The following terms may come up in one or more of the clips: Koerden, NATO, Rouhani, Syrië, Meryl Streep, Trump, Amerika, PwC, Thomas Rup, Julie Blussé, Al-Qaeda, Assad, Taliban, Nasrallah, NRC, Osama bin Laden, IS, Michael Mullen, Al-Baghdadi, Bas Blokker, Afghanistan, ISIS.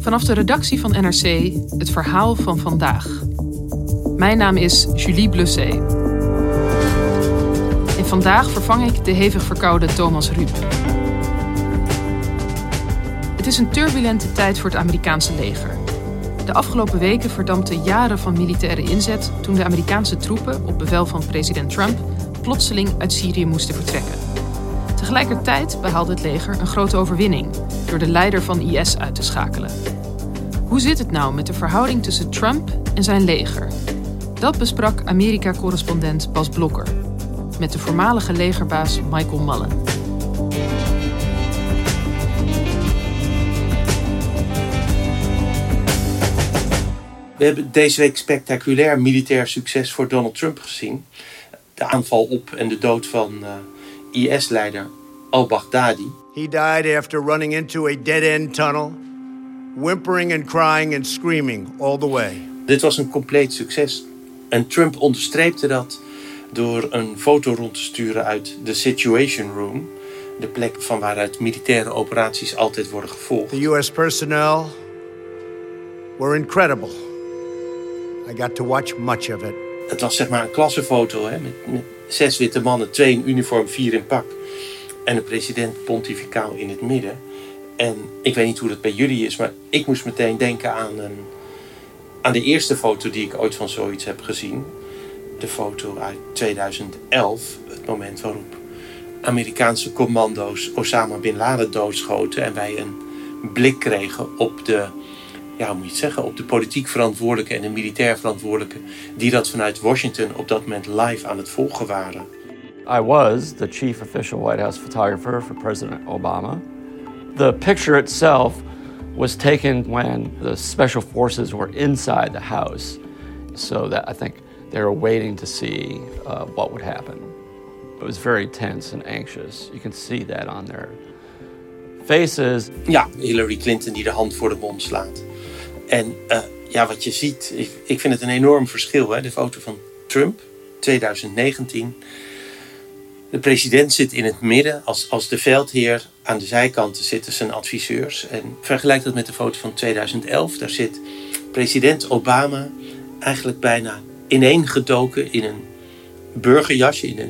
Vanaf de redactie van NRC, het verhaal van vandaag. Mijn naam is Julie Blussé. En vandaag vervang ik de hevig verkoude Thomas Rup. Het is een turbulente tijd voor het Amerikaanse leger. De afgelopen weken verdampten jaren van militaire inzet toen de Amerikaanse troepen op bevel van president Trump plotseling uit Syrië moesten vertrekken. Tegelijkertijd behaalde het leger een grote overwinning door de leider van IS uit te schakelen. Hoe zit het nou met de verhouding tussen Trump en zijn leger? Dat besprak Amerika-correspondent Bas Blokker met de voormalige legerbaas Michael Mullen. We hebben deze week spectaculair militair succes voor Donald Trump gezien. De aanval op en de dood van IS-leider Al-Baghdadi. He died after running into a dead-end tunnel, whimpering and crying and screaming all the way. Dit was een compleet succes. En Trump onderstreepte dat door een foto rond te sturen uit de Situation Room, de plek van waaruit militaire operaties altijd worden gevolgd. The US personnel were incredible. I got to watch much of it. Het was zeg maar een klassenfoto, hè, met 6 witte mannen, 2 in uniform, 4 in pak. En de president pontificaal in het midden. En ik weet niet hoe dat bij jullie is, maar ik moest meteen denken aan de eerste foto die ik ooit van zoiets heb gezien. De foto uit 2011, het moment waarop Amerikaanse commando's Osama bin Laden doodschoten. En wij een blik kregen op de, op de politiek verantwoordelijke en de militair verantwoordelijke die dat vanuit Washington op dat moment live aan het volgen waren. I was the chief official White House photographer for President Obama. The picture itself was taken when the special forces were inside the house. So that I think they were waiting to see what would happen. It was very tense and anxious. You can see that on their faces. Ja, Hillary Clinton die de hand voor de mond slaat. En wat je ziet, ik vind het een enorm verschil. Hè? De foto van Trump, 2019. De president zit in het midden, als de veldheer. Aan de zijkanten zitten zijn adviseurs. En vergelijk dat met de foto van 2011. Daar zit president Obama eigenlijk bijna ineengedoken in een burgerjasje.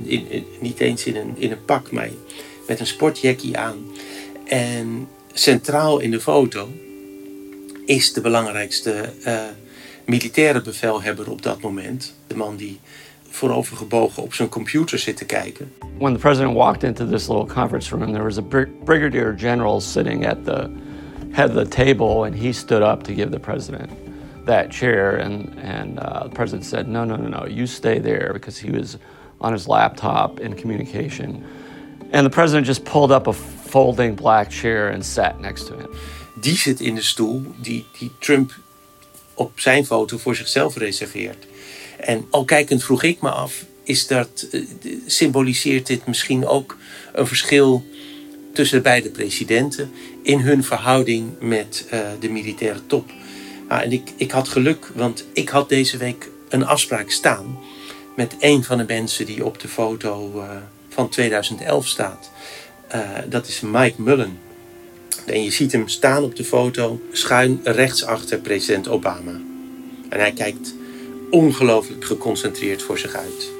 Niet eens in een pak, maar met een sportjackie aan. En centraal in de foto is de belangrijkste militaire bevelhebber op dat moment. De man die voorovergebogen op zijn computer zit te kijken. When the president walked into this little conference room, there was a brigadier general sitting at the head of the table, and he stood up to give the president that chair. And the president said, no, you stay there, because he was on his laptop in communication. And the president just pulled up a folding black chair and sat next to him. Die zit in de stoel die Trump op zijn foto voor zichzelf reserveert. En al kijkend vroeg ik me af, symboliseert dit misschien ook een verschil tussen de beide presidenten in hun verhouding met de militaire top? Ah, en ik had geluk, want ik had deze week een afspraak staan met een van de mensen die op de foto van 2011 staat. Dat is Mike Mullen. En je ziet hem staan op de foto, schuin rechts achter president Obama. En hij kijkt ongelooflijk geconcentreerd voor zich uit.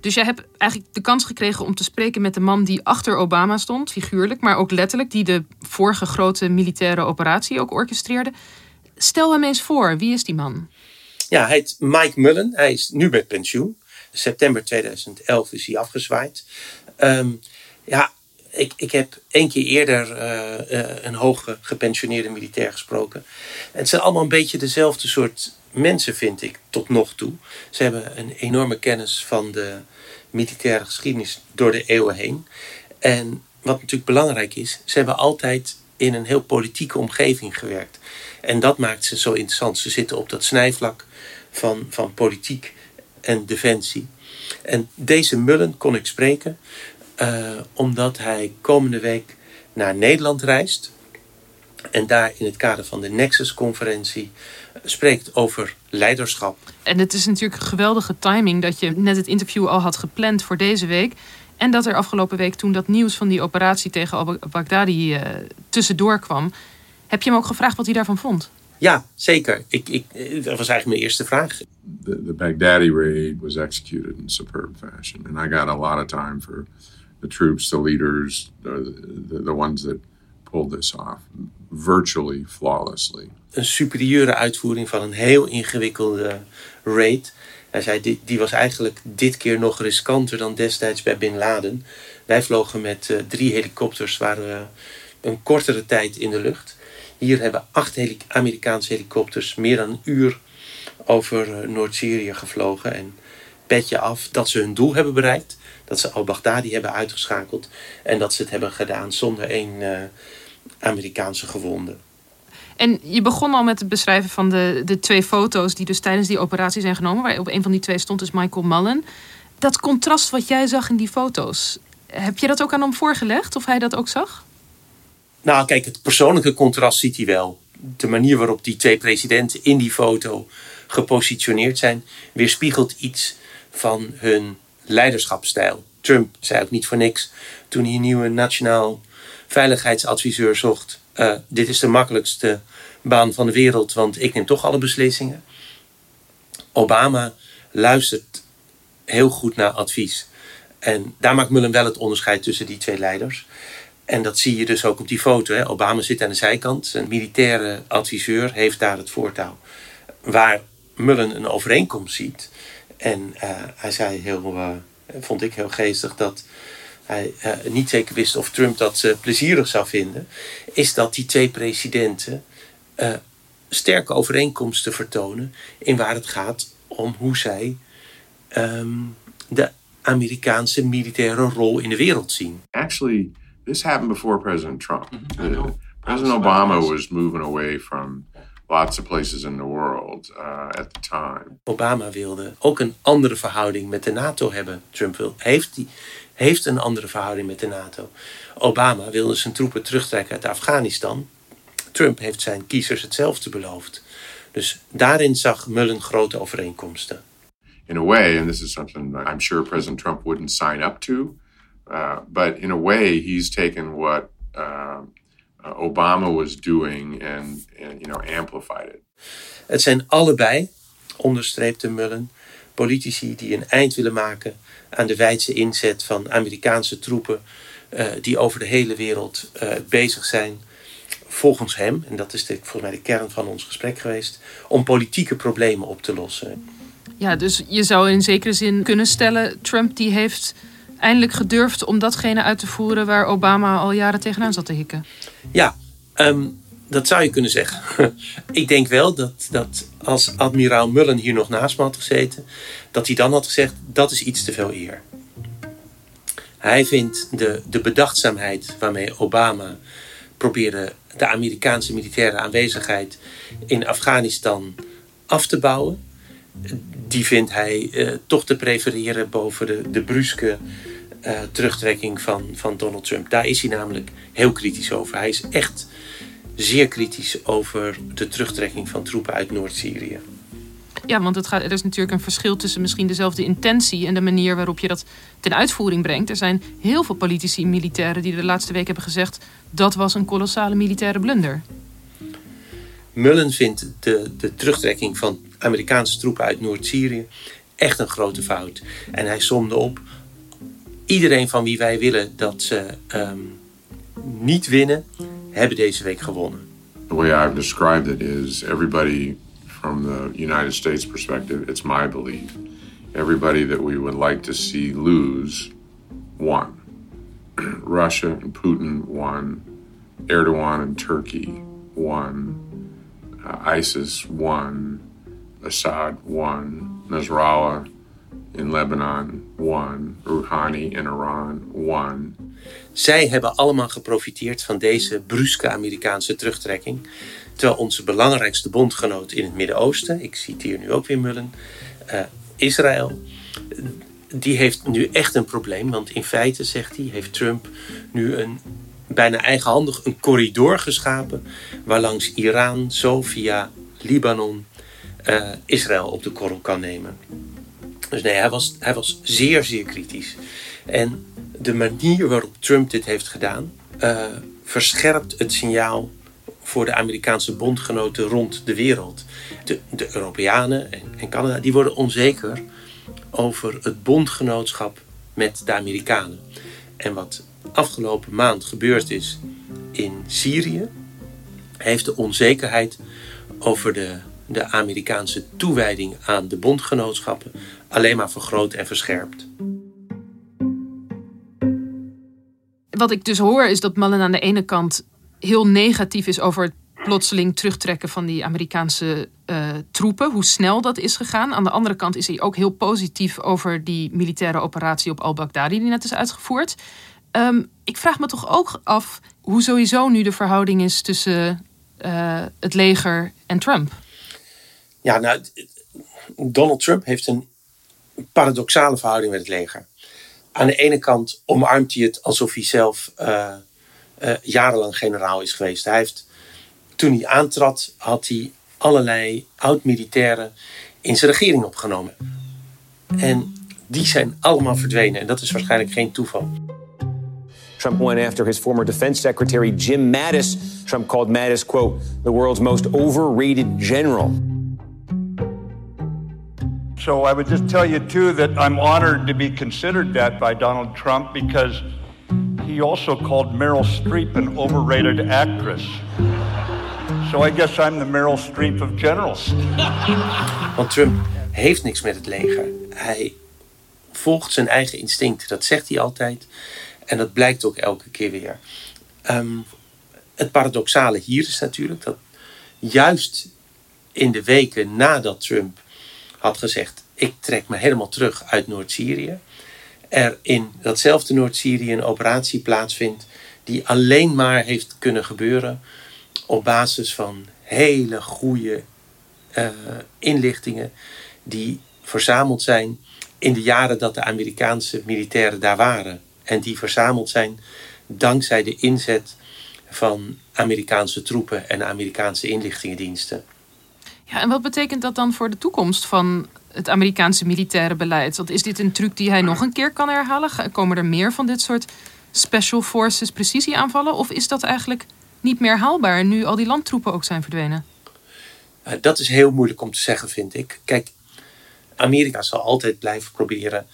Dus jij hebt eigenlijk de kans gekregen om te spreken met de man die achter Obama stond, figuurlijk, maar ook letterlijk, die de vorige grote militaire operatie ook orchestreerde. Stel hem eens voor, wie is die man? Ja, hij heet Mike Mullen, hij is nu met pensioen. September 2011 is hij afgezwaaid. Ik heb 1 keer eerder een hoge gepensioneerde militair gesproken. En het zijn allemaal een beetje dezelfde soort mensen, vind ik, tot nog toe. Ze hebben een enorme kennis van de militaire geschiedenis door de eeuwen heen. En wat natuurlijk belangrijk is, ze hebben altijd in een heel politieke omgeving gewerkt. En dat maakt ze zo interessant. Ze zitten op dat snijvlak van politiek en defensie. En deze Mullen kon ik spreken omdat hij komende week naar Nederland reist. En daar in het kader van de Nexus-conferentie spreekt over leiderschap. En het is natuurlijk geweldige timing dat je net het interview al had gepland voor deze week. En dat er afgelopen week toen dat nieuws van die operatie tegen Al-Baghdadi tussendoor kwam. Heb je hem ook gevraagd wat hij daarvan vond? Ja, zeker. Dat was eigenlijk mijn eerste vraag. The Baghdadi raid was executed in superb fashion. And I got a lot of time for the troops, the leaders, the ones that pulled this off. Virtually flawlessly. Een superieure uitvoering van een heel ingewikkelde raid. Hij zei, die was eigenlijk dit keer nog riskanter dan destijds bij Bin Laden. Wij vlogen met 3 helikopters, waren we een kortere tijd in de lucht. Hier hebben 8 Amerikaanse helikopters meer dan een uur over Noord-Syrië gevlogen. En petje af dat ze hun doel hebben bereikt. Dat ze Al-Baghdadi hebben uitgeschakeld. En dat ze het hebben gedaan zonder één Amerikaanse gewonde. En je begon al met het beschrijven van de 2 foto's die dus tijdens die operatie zijn genomen. Waar op een van die 2 stond is Michael Mullen. Dat contrast wat jij zag in die foto's. Heb je dat ook aan hem voorgelegd? Of hij dat ook zag? Nou kijk, het persoonlijke contrast ziet hij wel. De manier waarop die 2 presidenten in die foto gepositioneerd zijn, weerspiegelt iets van hun leiderschapsstijl. Trump zei ook niet voor niks toen hij een nieuwe nationaal veiligheidsadviseur zocht. Dit is de makkelijkste baan van de wereld, want ik neem toch alle beslissingen. Obama luistert heel goed naar advies. En daar maakt Mullen wel het onderscheid tussen die 2 leiders. En dat zie je dus ook op die foto. Hè. Obama zit aan de zijkant. Een militaire adviseur heeft daar het voortouw. Waar Mullen een overeenkomst ziet. En hij zei vond ik heel geestig dat hij niet zeker wist of Trump dat plezierig zou vinden. Is dat die 2 presidenten sterke overeenkomsten vertonen in waar het gaat om hoe zij de Amerikaanse militaire rol in de wereld zien. Actually, this happened before President Trump. President Obama was moving away from lots of places in the world at the time. Obama wilde ook een andere verhouding met de NATO hebben. Trump heeft een andere verhouding met de NATO. Obama wilde zijn troepen terugtrekken uit Afghanistan. Trump heeft zijn kiezers hetzelfde beloofd. Dus daarin zag Mullen grote overeenkomsten. In a way, and this is something that I'm sure President Trump wouldn't sign up to, but in a way, he's taken what Obama was doing and amplified it. Het zijn allebei, onderstreepte Mullen, politici die een eind willen maken aan de wijdse inzet van Amerikaanse troepen die over de hele wereld bezig zijn, volgens hem, en dat is volgens mij de kern van ons gesprek geweest, om politieke problemen op te lossen. Ja, dus je zou in zekere zin kunnen stellen, Trump die heeft eindelijk gedurfd om datgene uit te voeren waar Obama al jaren tegenaan zat te hikken. Ja, dat zou je kunnen zeggen. Ik denk wel dat als admiraal Mullen hier nog naast me had gezeten, dat hij dan had gezegd, dat is iets te veel eer. Hij vindt de bedachtzaamheid waarmee Obama probeerde de Amerikaanse militaire aanwezigheid in Afghanistan af te bouwen. Die vindt hij toch te prefereren boven de bruske terugtrekking van Donald Trump. Daar is hij namelijk heel kritisch over. Hij is echt zeer kritisch over de terugtrekking van troepen uit Noord-Syrië. Ja, want er is natuurlijk een verschil tussen misschien dezelfde intentie en de manier waarop je dat ten uitvoering brengt. Er zijn heel veel politici en militairen die de laatste week hebben gezegd dat was een kolossale militaire blunder. Mullen vindt de terugtrekking van Amerikaanse troepen uit Noord-Syrië echt een grote fout. En hij somde op, iedereen van wie wij willen dat ze niet winnen, hebben deze week gewonnen. The way I've described it is, everybody from the United States perspective, it's my belief. Everybody that we would like to see lose, won. Russia and Putin won. Erdogan and Turkey won. ISIS won. Assad won, Nasrallah in Lebanon won, Rouhani in Iran won. Zij hebben allemaal geprofiteerd van deze bruske Amerikaanse terugtrekking. Terwijl onze belangrijkste bondgenoot in het Midden-Oosten, ik citeer nu ook weer Mullen, Israël, die heeft nu echt een probleem. Want in feite, zegt hij, heeft Trump nu een bijna eigenhandig een corridor geschapen waarlangs Iran zo via Libanon Israël op de korrel kan nemen. Dus nee, hij was zeer, zeer kritisch. En de manier waarop Trump dit heeft gedaan verscherpt het signaal voor de Amerikaanse bondgenoten rond de wereld. De Europeanen en Canada, die worden onzeker over het bondgenootschap met de Amerikanen. En wat afgelopen maand gebeurd is in Syrië, heeft de onzekerheid over de Amerikaanse toewijding aan de bondgenootschappen alleen maar vergroot en verscherpt. Wat ik dus hoor is dat Mullen aan de ene kant heel negatief is over het plotseling terugtrekken van die Amerikaanse troepen, hoe snel dat is gegaan. Aan de andere kant is hij ook heel positief over die militaire operatie op Al-Baghdadi die net is uitgevoerd. Ik vraag me toch ook af hoe sowieso nu de verhouding is tussen het leger en Trump. Ja, nou, Donald Trump heeft een paradoxale verhouding met het leger. Aan de ene kant omarmt hij het alsof hij zelf jarenlang generaal is geweest. Hij heeft, toen hij aantrad, had hij allerlei oud-militairen in zijn regering opgenomen. En die zijn allemaal verdwenen. En dat is waarschijnlijk geen toeval. Trump went after his former defense secretary Jim Mattis. Trump called Mattis, quote, the world's most overrated general. So I would just tell you, too, that I'm honored to be considered that by Donald Trump because he also called Meryl Streep an overrated actress. So I guess I'm the Meryl Streep of generals. Want Trump heeft niks met het leger. Hij volgt zijn eigen instinct. Dat zegt hij altijd. En dat blijkt ook elke keer weer. Het paradoxale hier is natuurlijk dat juist in de weken nadat Trump had gezegd, ik trek me helemaal terug uit Noord-Syrië, er in datzelfde Noord-Syrië een operatie plaatsvindt die alleen maar heeft kunnen gebeuren op basis van hele goede inlichtingen die verzameld zijn in de jaren dat de Amerikaanse militairen daar waren. En die verzameld zijn dankzij de inzet van Amerikaanse troepen en Amerikaanse inlichtingendiensten. Ja, en wat betekent dat dan voor de toekomst van het Amerikaanse militaire beleid? Want is dit een truc die hij nog een keer kan herhalen? Komen er meer van dit soort special forces precisieaanvallen? Of is dat eigenlijk niet meer haalbaar nu al die landtroepen ook zijn verdwenen? Dat is heel moeilijk om te zeggen, vind ik. Kijk, Amerika zal altijd blijven proberen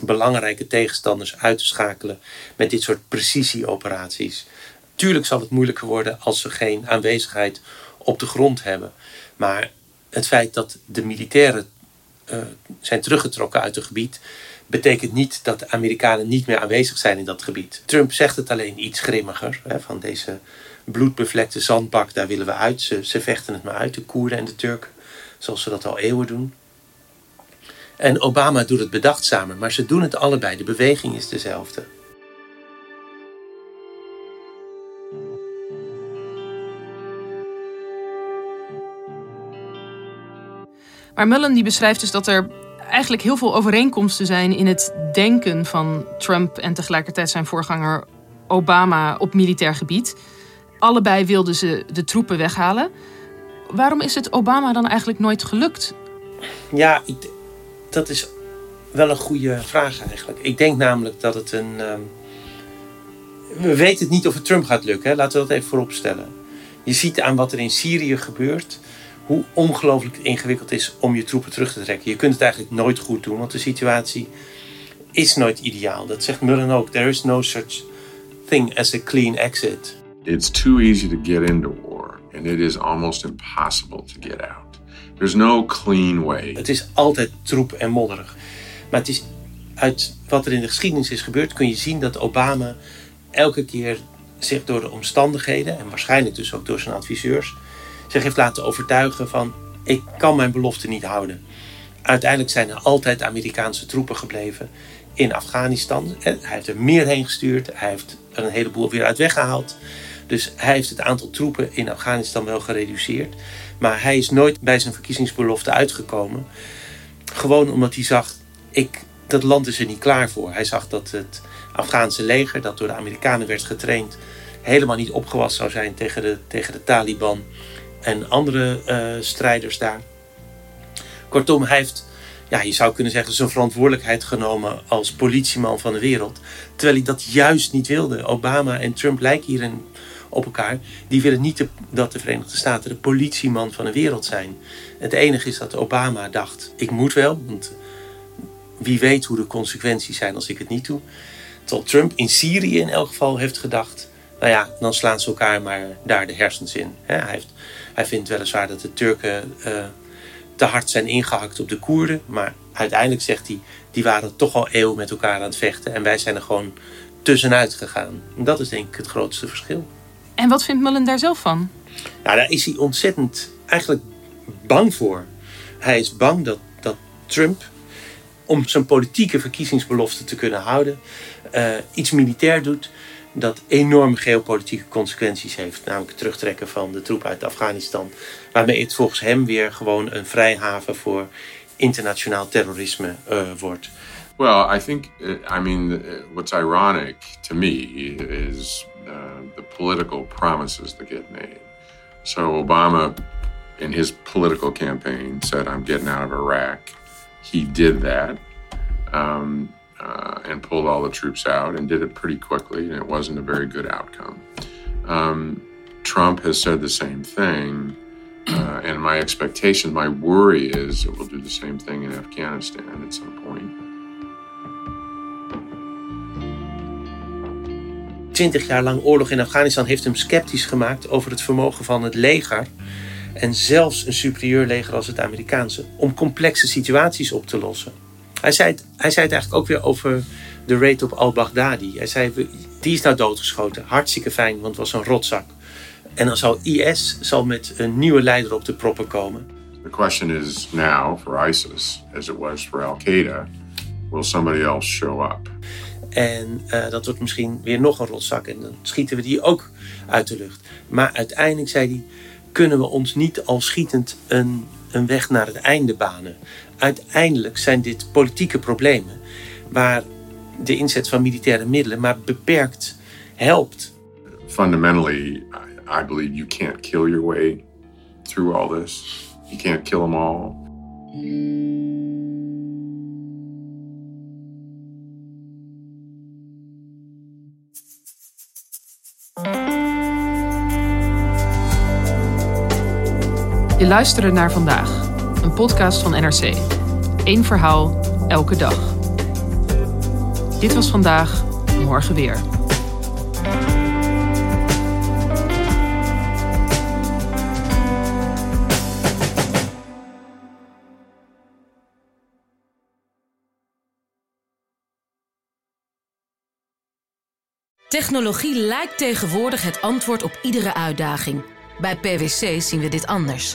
belangrijke tegenstanders uit te schakelen met dit soort precisieoperaties. Tuurlijk zal het moeilijker worden als ze geen aanwezigheid op de grond hebben. Maar het feit dat de militairen zijn teruggetrokken uit het gebied betekent niet dat de Amerikanen niet meer aanwezig zijn in dat gebied. Trump zegt het alleen iets grimmiger. Hè, van deze bloedbevlekte zandbak, daar willen we uit. Ze vechten het maar uit, de Koerden en de Turken. Zoals ze dat al eeuwen doen. En Obama doet het bedachtzamer, maar ze doen het allebei. De beweging is dezelfde. Maar Mullen die beschrijft dus dat er eigenlijk heel veel overeenkomsten zijn in het denken van Trump en tegelijkertijd zijn voorganger Obama op militair gebied. Allebei wilden ze de troepen weghalen. Waarom is het Obama dan eigenlijk nooit gelukt? Ja, dat is wel een goede vraag eigenlijk. Ik denk namelijk dat het een... We weten het niet of het Trump gaat lukken. Hè? Laten we dat even vooropstellen. Je ziet aan wat er in Syrië gebeurt hoe ongelooflijk ingewikkeld is om je troepen terug te trekken. Je kunt het eigenlijk nooit goed doen, want de situatie is nooit ideaal. Dat zegt Mullen ook. There is no such thing as a clean exit. It's too easy to get into war. And it is almost impossible to get out. There's no clean way. Het is altijd troep en modderig. Maar het is uit wat er in de geschiedenis is gebeurd, kun je zien dat Obama elke keer zich door de omstandigheden, en waarschijnlijk dus ook door zijn adviseurs, zich heeft laten overtuigen van, ik kan mijn belofte niet houden. Uiteindelijk zijn er altijd Amerikaanse troepen gebleven in Afghanistan. Hij heeft er meer heen gestuurd. Hij heeft er een heleboel weer uit weggehaald. Dus hij heeft het aantal troepen in Afghanistan wel gereduceerd. Maar hij is nooit bij zijn verkiezingsbelofte uitgekomen. Gewoon omdat hij zag, dat land is er niet klaar voor. Hij zag dat het Afghaanse leger, dat door de Amerikanen werd getraind, helemaal niet opgewassen zou zijn tegen de Taliban en andere strijders daar. Kortom, hij heeft, je zou kunnen zeggen, zijn verantwoordelijkheid genomen als politieman van de wereld. Terwijl hij dat juist niet wilde. Obama en Trump lijken hierin op elkaar. Die willen niet dat de Verenigde Staten de politieman van de wereld zijn. Het enige is dat Obama dacht, ik moet wel, want wie weet hoe de consequenties zijn als ik het niet doe. Terwijl Trump in Syrië in elk geval heeft gedacht, dan slaan ze elkaar maar daar de hersens in. Hij vindt weliswaar dat de Turken te hard zijn ingehakt op de Koerden. Maar uiteindelijk zegt hij, die waren toch al eeuwen met elkaar aan het vechten. En wij zijn er gewoon tussenuit gegaan. En dat is denk ik het grootste verschil. En wat vindt Mullen daar zelf van? Nou, daar is hij ontzettend eigenlijk bang voor. Hij is bang dat Trump, om zijn politieke verkiezingsbelofte te kunnen houden, iets militair doet dat enorme geopolitieke consequenties heeft. Namelijk het terugtrekken van de troepen uit Afghanistan. Waarmee het volgens hem weer gewoon een vrijhaven voor internationaal terrorisme wordt. Well, I think, what's ironic to me is the political promises that get made. So Obama, in his political campaign, said, I'm getting out of Iraq. He did that. And pulled all the troops out and did it pretty quickly, and it wasn't a very good outcome. Trump has said the same thing, and my expectation, my worry is it will do the same thing in Afghanistan at some point. 20 jaar lang oorlog in Afghanistan heeft hem sceptisch gemaakt over het vermogen van het leger, en zelfs een superieur leger als het Amerikaanse, om complexe situaties op te lossen. Hij zei het eigenlijk ook weer over de raid op Al-Baghdadi. Hij zei, die is nou doodgeschoten. Hartstikke fijn, want het was een rotzak. En dan zal IS met een nieuwe leider op de proppen komen. The question is now for ISIS, as it was for Al-Qaeda, will somebody else show up? En dat wordt misschien weer nog een rotzak. En dan schieten we die ook uit de lucht. Maar uiteindelijk, zei hij, kunnen we ons niet al schietend een weg naar het einde banen. Uiteindelijk zijn dit politieke problemen waar de inzet van militaire middelen maar beperkt helpt. Fundamentally, I believe you can't kill your way through all this. You can't kill them all. Je luistert naar Vandaag, een podcast van NRC. Eén verhaal, elke dag. Dit was vandaag, morgen weer. Technologie lijkt tegenwoordig het antwoord op iedere uitdaging. Bij PwC zien we dit anders.